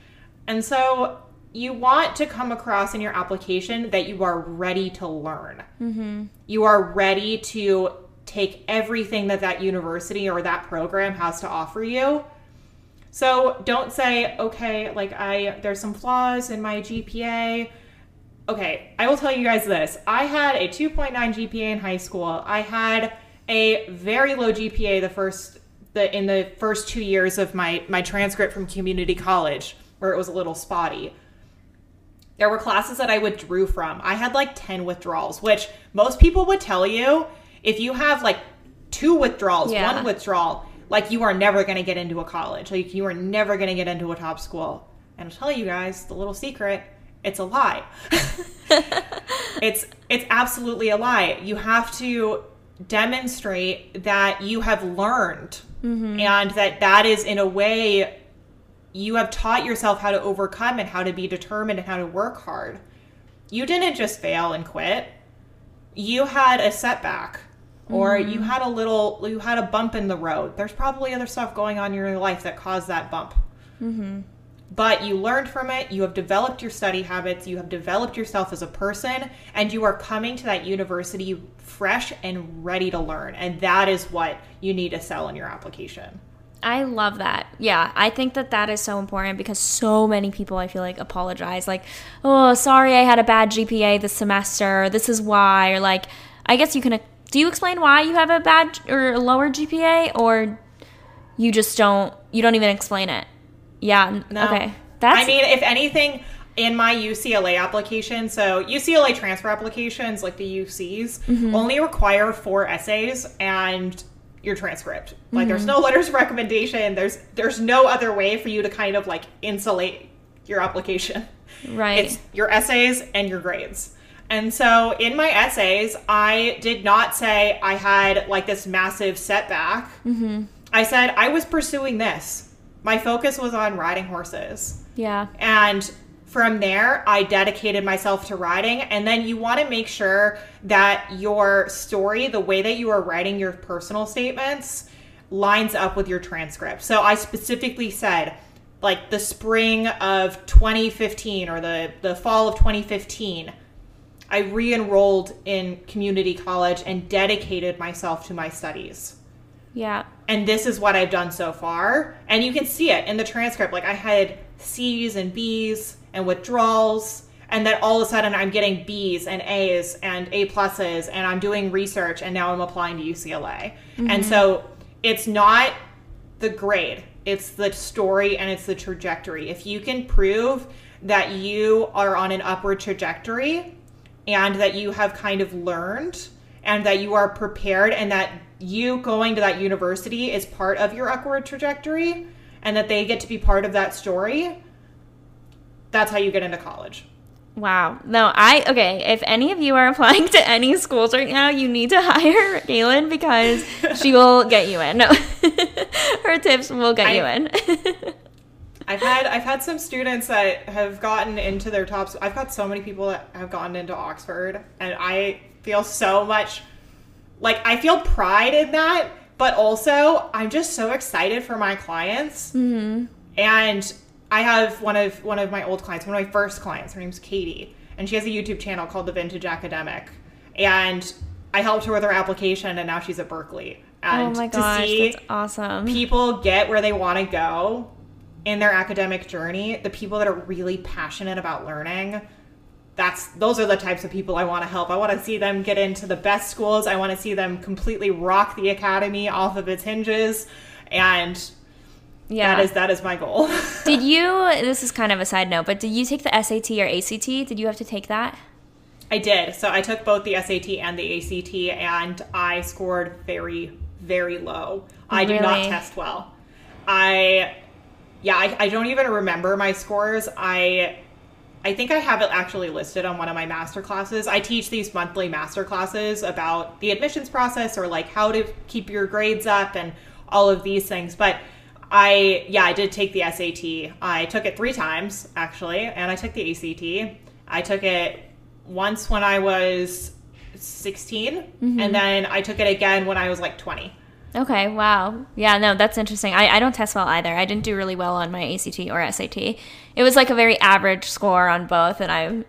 and so you want to come across in your application that you are ready to learn. You are ready to take everything that university or that program has to offer you. So don't say, okay, there's some flaws in my GPA. Okay, I will tell you guys this. I had a 2.9 GPA in high school. I had a very low GPA in the first 2 years of my transcript from community college, where it was a little spotty. There were classes that I withdrew from. I had 10 withdrawals, which most people would tell you, if you have 2 withdrawals, one withdrawal, you are never going to get into a college. You are never going to get into a top school. And I'll tell you guys the little secret, it's a lie. It's absolutely a lie. You have to demonstrate that you have learned, and that is, in a way, you have taught yourself how to overcome and how to be determined and how to work hard. You didn't just fail and quit. You had a setback, or you had a bump in the road. There's probably other stuff going on in your life that caused that bump. But you learned from it. You have developed your study habits. You have developed yourself as a person, and you are coming to that university fresh and ready to learn. And that is what you need to sell in your application. I love that. Yeah, I think that is so important, because so many people, I feel like, apologize. Oh, sorry, I had a bad GPA this semester. This is why. Or I guess you can. Do you explain why you have a bad or a lower GPA, or you just don't? You don't even explain it. Yeah. No. Okay. I mean, if anything, in my UCLA application, so UCLA transfer applications, the UCs, only require 4 essays and your transcript. There's no letters of recommendation. There's no other way for you to kind of insulate your application. Right. It's your essays and your grades. And so in my essays, I did not say I had like this massive setback. Mm-hmm. I said I was pursuing this. My focus was on riding horses. Yeah. And from there, I dedicated myself to writing. And then you want to make sure that your story, the way that you are writing your personal statements, lines up with your transcript. So I specifically said, like, the spring of 2015 or the fall of 2015, I re-enrolled in community college and dedicated myself to my studies. Yeah. And this is what I've done so far. And you can see it in the transcript. Like, I had C's and B's and withdrawals, and then all of a sudden I'm getting B's and A's and A pluses, and I'm doing research, and now I'm applying to UCLA. Mm-hmm. And so it's not the grade. It's the story and it's the trajectory. If you can prove that you are on an upward trajectory and that you have kind of learned and that you are prepared and that you going to that university is part of your upward trajectory and that they get to be part of that story, that's how you get into college. Wow. No, okay, if any of you are applying to any schools right now, you need to hire Kaelyn because she will get you in. No, her tips will get you in. I've had some students that have gotten into their tops. I've got so many people that have gotten into Oxford, and I feel so much, like, I feel pride in that, but also I'm just so excited for my clients. Mm-hmm. And I have one of my old clients, one of my first clients, her name's Katie, and she has a YouTube channel called The Vintage Academic, and I helped her with her application, and now she's at Berkeley. And oh my gosh, to see that's awesome. People get where they want to go in their academic journey, the people that are really passionate about learning, those are the types of people I want to help. I want to see them get into the best schools. I want to see them completely rock the academy off of its hinges, and yeah, that is my goal. Did you, this is kind of a side note, but did you take the SAT or ACT? Did you have to take that? I did. So I took both the SAT and the ACT, and I scored very, very low. I really? Did not test well. I don't even remember my scores. I think I have it actually listed on one of my master classes. I teach these monthly master classes about the admissions process or like how to keep your grades up and all of these things. But I did take the SAT. I took it 3 times, actually, and I took the ACT. I took it once when I was 16, mm-hmm. and then I took it again when I was, like, 20. Okay, wow. Yeah, no, that's interesting. I don't test well either. I didn't do really well on my ACT or SAT. It was, like, a very average score on both, and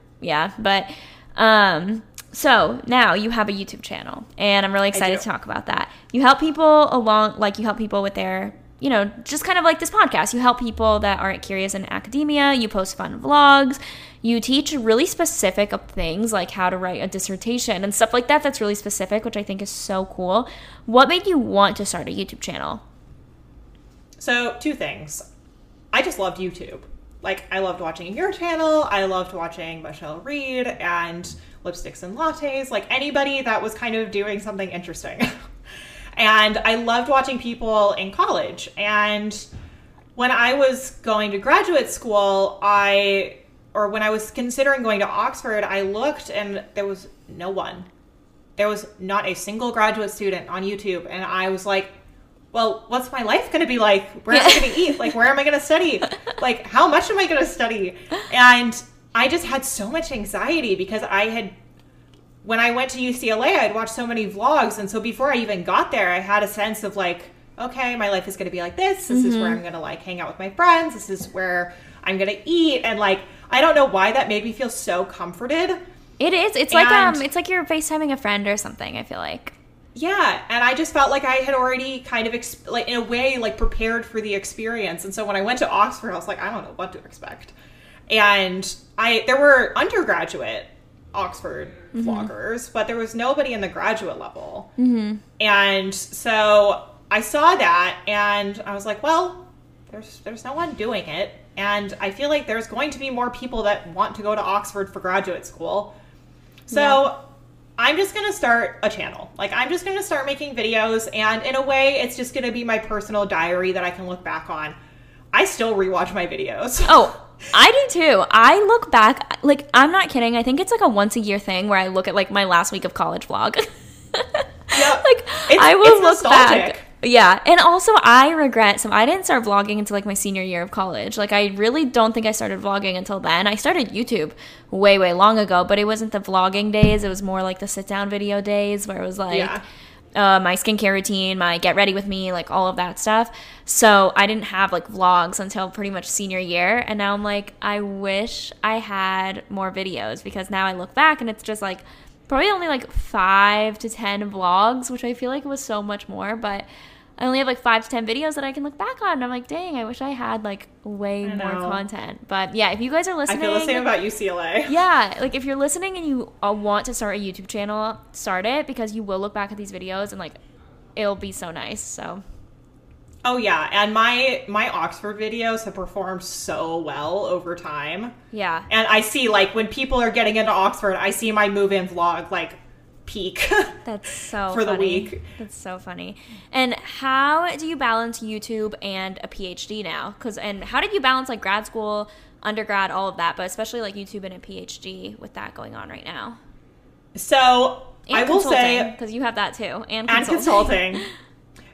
so now you have a YouTube channel, and I'm really excited to talk about that. You help people along, like, you help people with their, you know, just kind of like this podcast. You help people that aren't curious in academia. You post fun vlogs. You teach really specific things like how to write a dissertation and stuff like that. That's really specific, which I think is so cool. What made you want to start a YouTube channel? So 2 things. I just loved YouTube. Like, I loved watching your channel. I loved watching Michelle Reed and Lipsticks and Lattes. Like, anybody that was kind of doing something interesting. And I loved watching people in college. And when I was going to graduate school, when I was considering going to Oxford, I looked and there was no one. There was not a single graduate student on YouTube. And I was like, well, what's my life going to be like? Where am I going to eat? Like, where am I going to study? Like, how much am I going to study? And I just had so much anxiety because when I went to UCLA, I'd watched so many vlogs. And so before I even got there, I had a sense of like, okay, my life is going to be like this. This mm-hmm. is where I'm going to like hang out with my friends. This is where I'm going to eat. And like, I don't know why that made me feel so comforted. It is. It's like, it's like you're FaceTiming a friend or something, I feel like. Yeah. And I just felt like I had already kind of like in a way, like prepared for the experience. And so when I went to Oxford, I was like, I don't know what to expect. And there were undergraduate Oxford mm-hmm. vloggers, but there was nobody in the graduate level. Mm-hmm. And so I saw that and I was like, well, there's no one doing it. And I feel like there's going to be more people that want to go to Oxford for graduate school. So yeah. I'm just going to start a channel. Like, I'm just going to start making videos. And in a way, it's just going to be my personal diary that I can look back on. I still rewatch my videos. Oh, I do too. I look back, like, I'm not kidding. I think it's like a once a year thing where I look at like my last week of college vlog. Yeah. Like, I will look back. Yeah. And also I regret I didn't start vlogging until like my senior year of college. Like, I really don't think I started vlogging until then. I started YouTube way, way long ago, but it wasn't the vlogging days. It was more like the sit down video days where it was like, yeah. My skincare routine, my get ready with me, like all of that stuff. So I didn't have like vlogs until pretty much senior year. And now I'm like, I wish I had more videos, because now I look back and it's just like probably only like 5 to 10 vlogs, which I feel like was so much more, but I only have like 5 to 10 videos that I can look back on. And I'm like, dang, I wish I had like way more content. But yeah, if you guys are listening. I feel the same about UCLA. Yeah. Like, if you're listening and you want to start a YouTube channel, start it, because you will look back at these videos and like, it'll be so nice. So. Oh yeah. And my Oxford videos have performed so well over time. Yeah. And I see, like, when people are getting into Oxford, I see my move-in vlog, like, peak. That's so for funny. The week. That's so funny. And how do you balance YouTube and a PhD now? And how did you balance like grad school, undergrad, all of that, but especially like YouTube and a PhD with that going on right now? So and I will say, because you have that too, and consulting.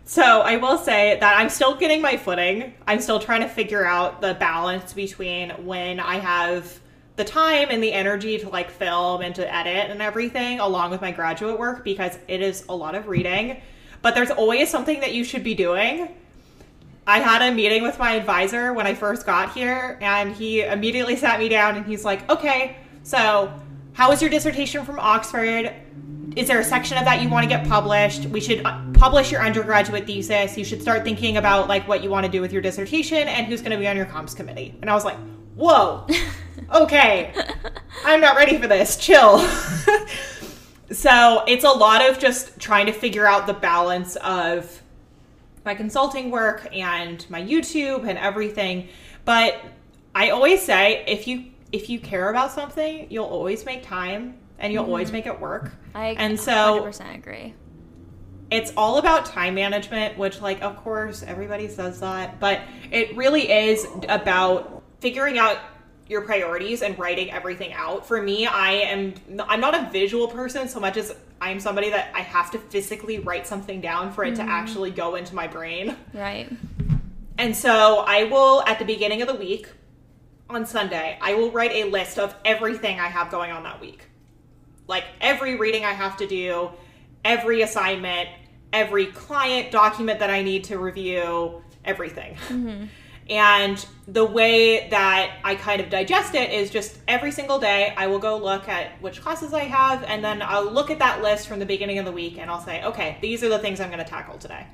So I will say that I'm still getting my footing. I'm still trying to figure out the balance between when I have the time and the energy to like film and to edit and everything along with my graduate work, because it is a lot of reading, but there's always something that you should be doing. I had a meeting with my advisor when I first got here, and he immediately sat me down and he's like, okay, so how was your dissertation from Oxford? Is there a section of that you want to get published? We should publish your undergraduate thesis. You should start thinking about like what you want to do with your dissertation and who's going to be on your comps committee. And I was like, whoa. Okay, I'm not ready for this. Chill. So it's a lot of just trying to figure out the balance of my consulting work and my YouTube and everything. But I always say, if you care about something, you'll always make time and you'll always make it work. I 100% agree. It's all about time management, which, like, of course, everybody says that, but it really is about figuring out your priorities and writing everything out. For me, I'm not a visual person so much as I'm somebody that I have to physically write something down for it to actually go into my brain. Right. And so I will, at the beginning of the week, on Sunday, I will write a list of everything I have going on that week. Like, every reading I have to do, every assignment, every client document that I need to review, everything. Mm-hmm. And the way that I kind of digest it is just every single day I will go look at which classes I have, and then I'll look at that list from the beginning of the week and I'll say, okay, these are the things I'm going to tackle today.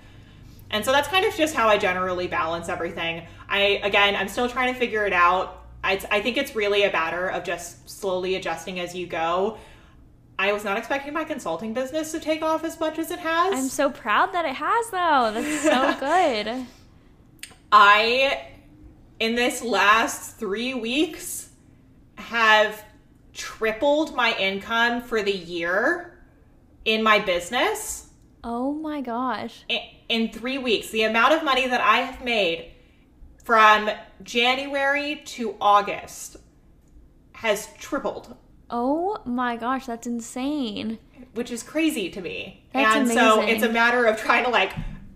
And so that's kind of just how I generally balance everything. I'm still trying to figure it out. I think it's really a matter of just slowly adjusting as you go. I was not expecting my consulting business to take off as much as it has. I'm so proud that it has, though. That's so good. In this last 3 weeks, have tripled my income for the year in my business. Oh my gosh. In 3 weeks, the amount of money that I have made from January to August has tripled. Oh my gosh, that's insane. Which is crazy to me. That's amazing. So it's a matter of trying to like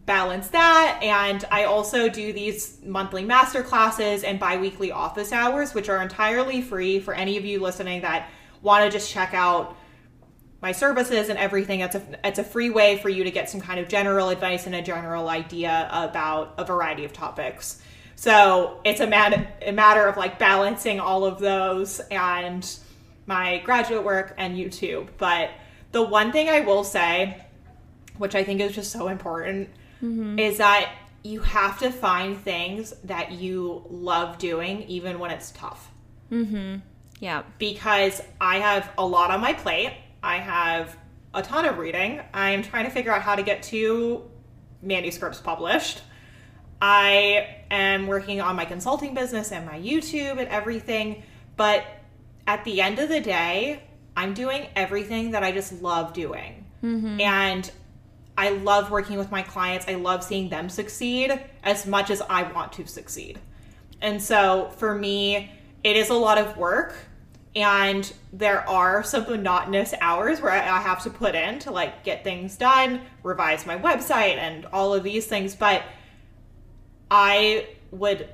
balance that, and I also do these monthly master classes and bi-weekly office hours, which are entirely free for any of you listening that want to just check out my services and everything. It's a free way for you to get some kind of general advice and a general idea about a variety of topics. So it's a matter of like balancing all of those and my graduate work and YouTube. But the one thing I will say, which I think is just so important, is that you have to find things that you love doing even when it's tough. Mm-hmm. Yeah. Because I have a lot on my plate. I have a ton of reading. I'm trying to figure out how to get 2 manuscripts published. I am working on my consulting business and my YouTube and everything. But at the end of the day, I'm doing everything that I just love doing. Mm-hmm. And I love working with my clients. I love seeing them succeed as much as I want to succeed. And so for me, it is a lot of work, and there are some monotonous hours where I have to put in to like get things done, revise my website and all of these things. But I would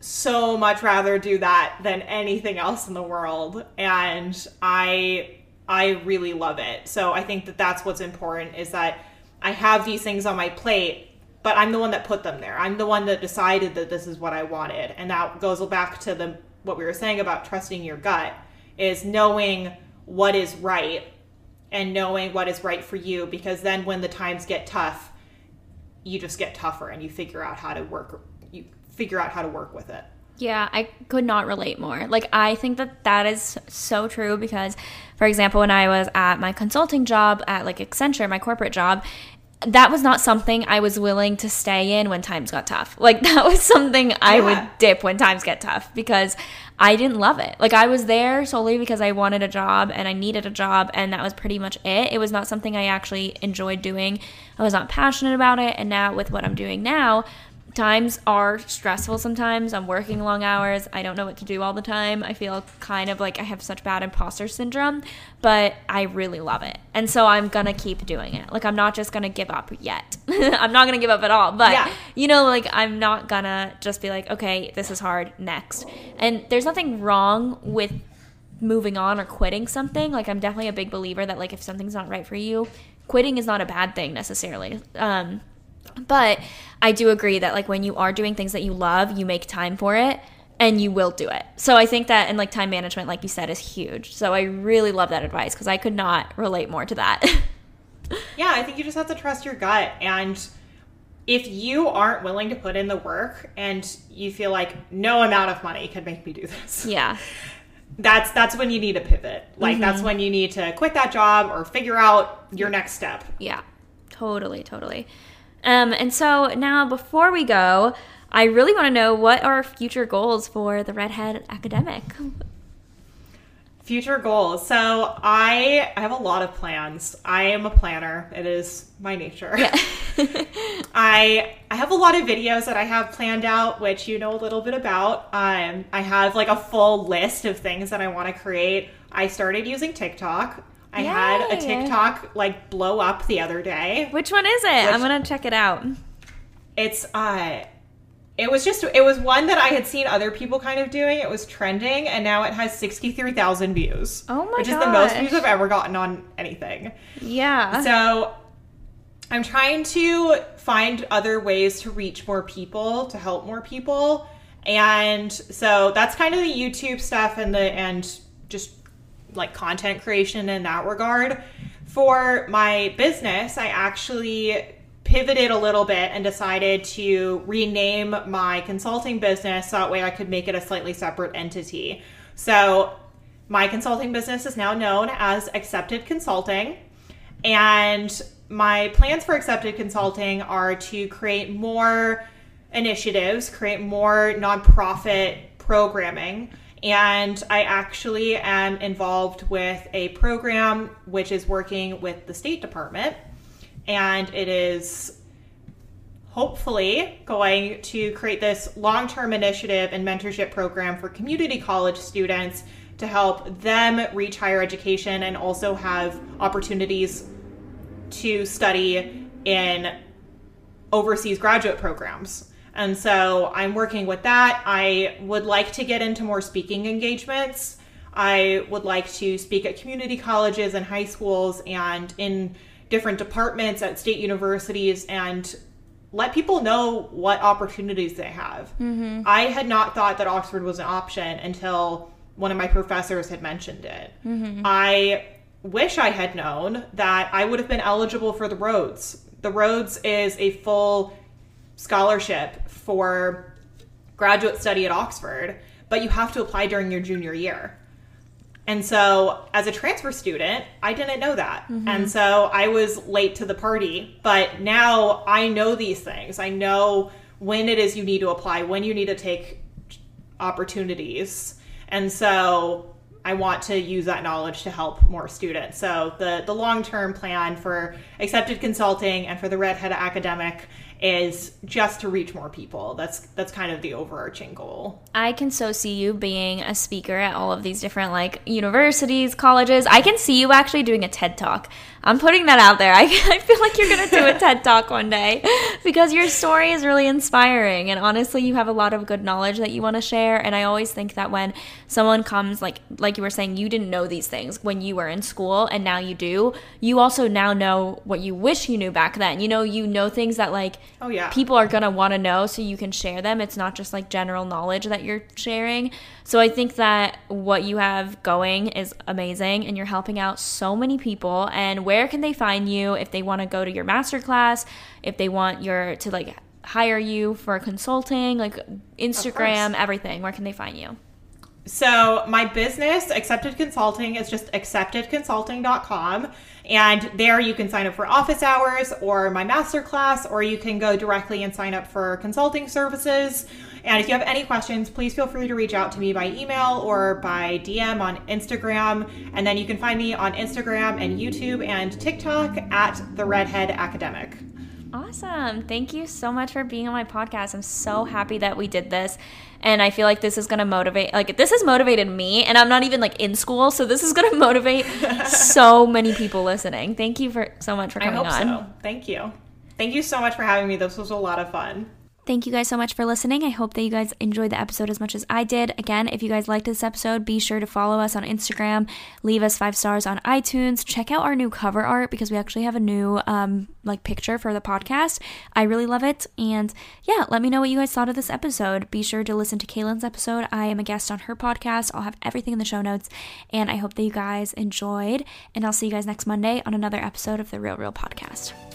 so much rather do that than anything else in the world. And I really love it. So I think that that's what's important, is that I have these things on my plate, but I'm the one that put them there. I'm the one that decided that this is what I wanted. And that goes back to the what we were saying about trusting your gut, is knowing what is right and knowing what is right for you, because then when the times get tough, you just get tougher and you figure out how to work. You figure out how to work with it. Yeah, I could not relate more. Like, I think that that is so true because, for example, when I was at my consulting job at like Accenture, my corporate job, that was not something I was willing to stay in when times got tough. Like, that was something I would dip when times get tough because I didn't love it. Like, I was there solely because I wanted a job and I needed a job, and that was pretty much it. It was not something I actually enjoyed doing. I was not passionate about it. And now with what I'm doing now, times are stressful sometimes. I'm working long hours. I don't know what to do all the time. I feel kind of like I have such bad imposter syndrome, but I really love it. And so I'm going to keep doing it. Like, I'm not just going to give up yet. I'm not going to give up at all. But, you know, like, I'm not going to just be like, okay, this is hard, next. And there's nothing wrong with moving on or quitting something. Like, I'm definitely a big believer that, like, if something's not right for you, quitting is not a bad thing necessarily. But I do agree that, like, when you are doing things that you love, you make time for it and you will do it. So I think that, and like time management, like you said, is huge. So I really love that advice because I could not relate more to that. Yeah, I think you just have to trust your gut. And if you aren't willing to put in the work and you feel like no amount of money could make me do this. Yeah. That's when you need to pivot. Like, that's when you need to quit that job or figure out your next step. Yeah, totally. And so now before we go, I really want to know, what are future goals for the Redhead Academic? Future goals. So I have a lot of plans. I am a planner. It is my nature. Yeah. I have a lot of videos that I have planned out, which you know a little bit about. I have like a full list of things that I want to create. I started using TikTok. I had a TikTok like blow up the other day. Which one is it? I'm going to check it out. It's, it was one that I had seen other people kind of doing. It was trending, and now it has 63,000 views. Oh my gosh. Which is the most views I've ever gotten on anything. Yeah. So I'm trying to find other ways to reach more people, to help more people. And so that's kind of the YouTube stuff and just like content creation in that regard. For my business, I actually pivoted a little bit and decided to rename my consulting business so that way I could make it a slightly separate entity. So my consulting business is now known as Accepted Consulting. And my plans for Accepted Consulting are to create more initiatives, create more nonprofit programming. And I actually am involved with a program which is working with the State Department, and it is hopefully going to create this long-term initiative and mentorship program for community college students to help them reach higher education and also have opportunities to study in overseas graduate programs. And so I'm working with that. I would like to get into more speaking engagements. I would like to speak at community colleges and high schools and in different departments at state universities and let people know what opportunities they have. Mm-hmm. I had not thought that Oxford was an option until one of my professors had mentioned it. Mm-hmm. I wish I had known that I would have been eligible for the Rhodes. The Rhodes is a full scholarship for graduate study at Oxford, but you have to apply during your junior year. And so as a transfer student, I didn't know that. Mm-hmm. And so I was late to the party, but now I know these things. I know when it is you need to apply, when you need to take opportunities. And so I want to use that knowledge to help more students. So the long-term plan for Accepted Consulting and for the Redhead Academic is just to reach more people. That's kind of the overarching goal. I can so see you being a speaker at all of these different like universities, colleges. I can see you actually doing a TED Talk. I'm putting that out there. I feel like you're going to do a TED Talk one day because your story is really inspiring. And honestly, you have a lot of good knowledge that you want to share. And I always think that when someone comes, like you were saying, you didn't know these things when you were in school and now you do. You also now know what you wish you knew back then. You know things that like people are going to want to know, so you can share them. It's not just like general knowledge that you're sharing. So I think that what you have going is amazing and you're helping out so many people. And where can they find you if they want to go to your masterclass, if they want to like hire you for consulting, like Instagram, everything? Where can they find you? So my business, Accepted Consulting, is just acceptedconsulting.com. And there you can sign up for office hours or my masterclass, or you can go directly and sign up for consulting services. And if you have any questions, please feel free to reach out to me by email or by DM on Instagram. And then you can find me on Instagram and YouTube and TikTok at The Redhead Academic. Awesome. Thank you so much for being on my podcast. I'm so happy that we did this. And I feel like this is going to motivate, like this has motivated me, and I'm not even like in school. So this is going to motivate so many people listening. Thank you so much for coming on. I hope so. Thank you. Thank you so much for having me. This was a lot of fun. Thank you guys so much for listening. I hope that you guys enjoyed the episode as much as I did. Again, if you guys liked this episode, be sure to follow us on Instagram, leave us 5 stars on iTunes, check out our new cover art because we actually have a new like picture for the podcast. I really love it. And yeah, let me know what you guys thought of this episode. Be sure to listen to Kaelyn's episode. I am a guest on her podcast. I'll have everything in the show notes. And I hope that you guys enjoyed. And I'll see you guys next Monday on another episode of The Real Reel Podcast.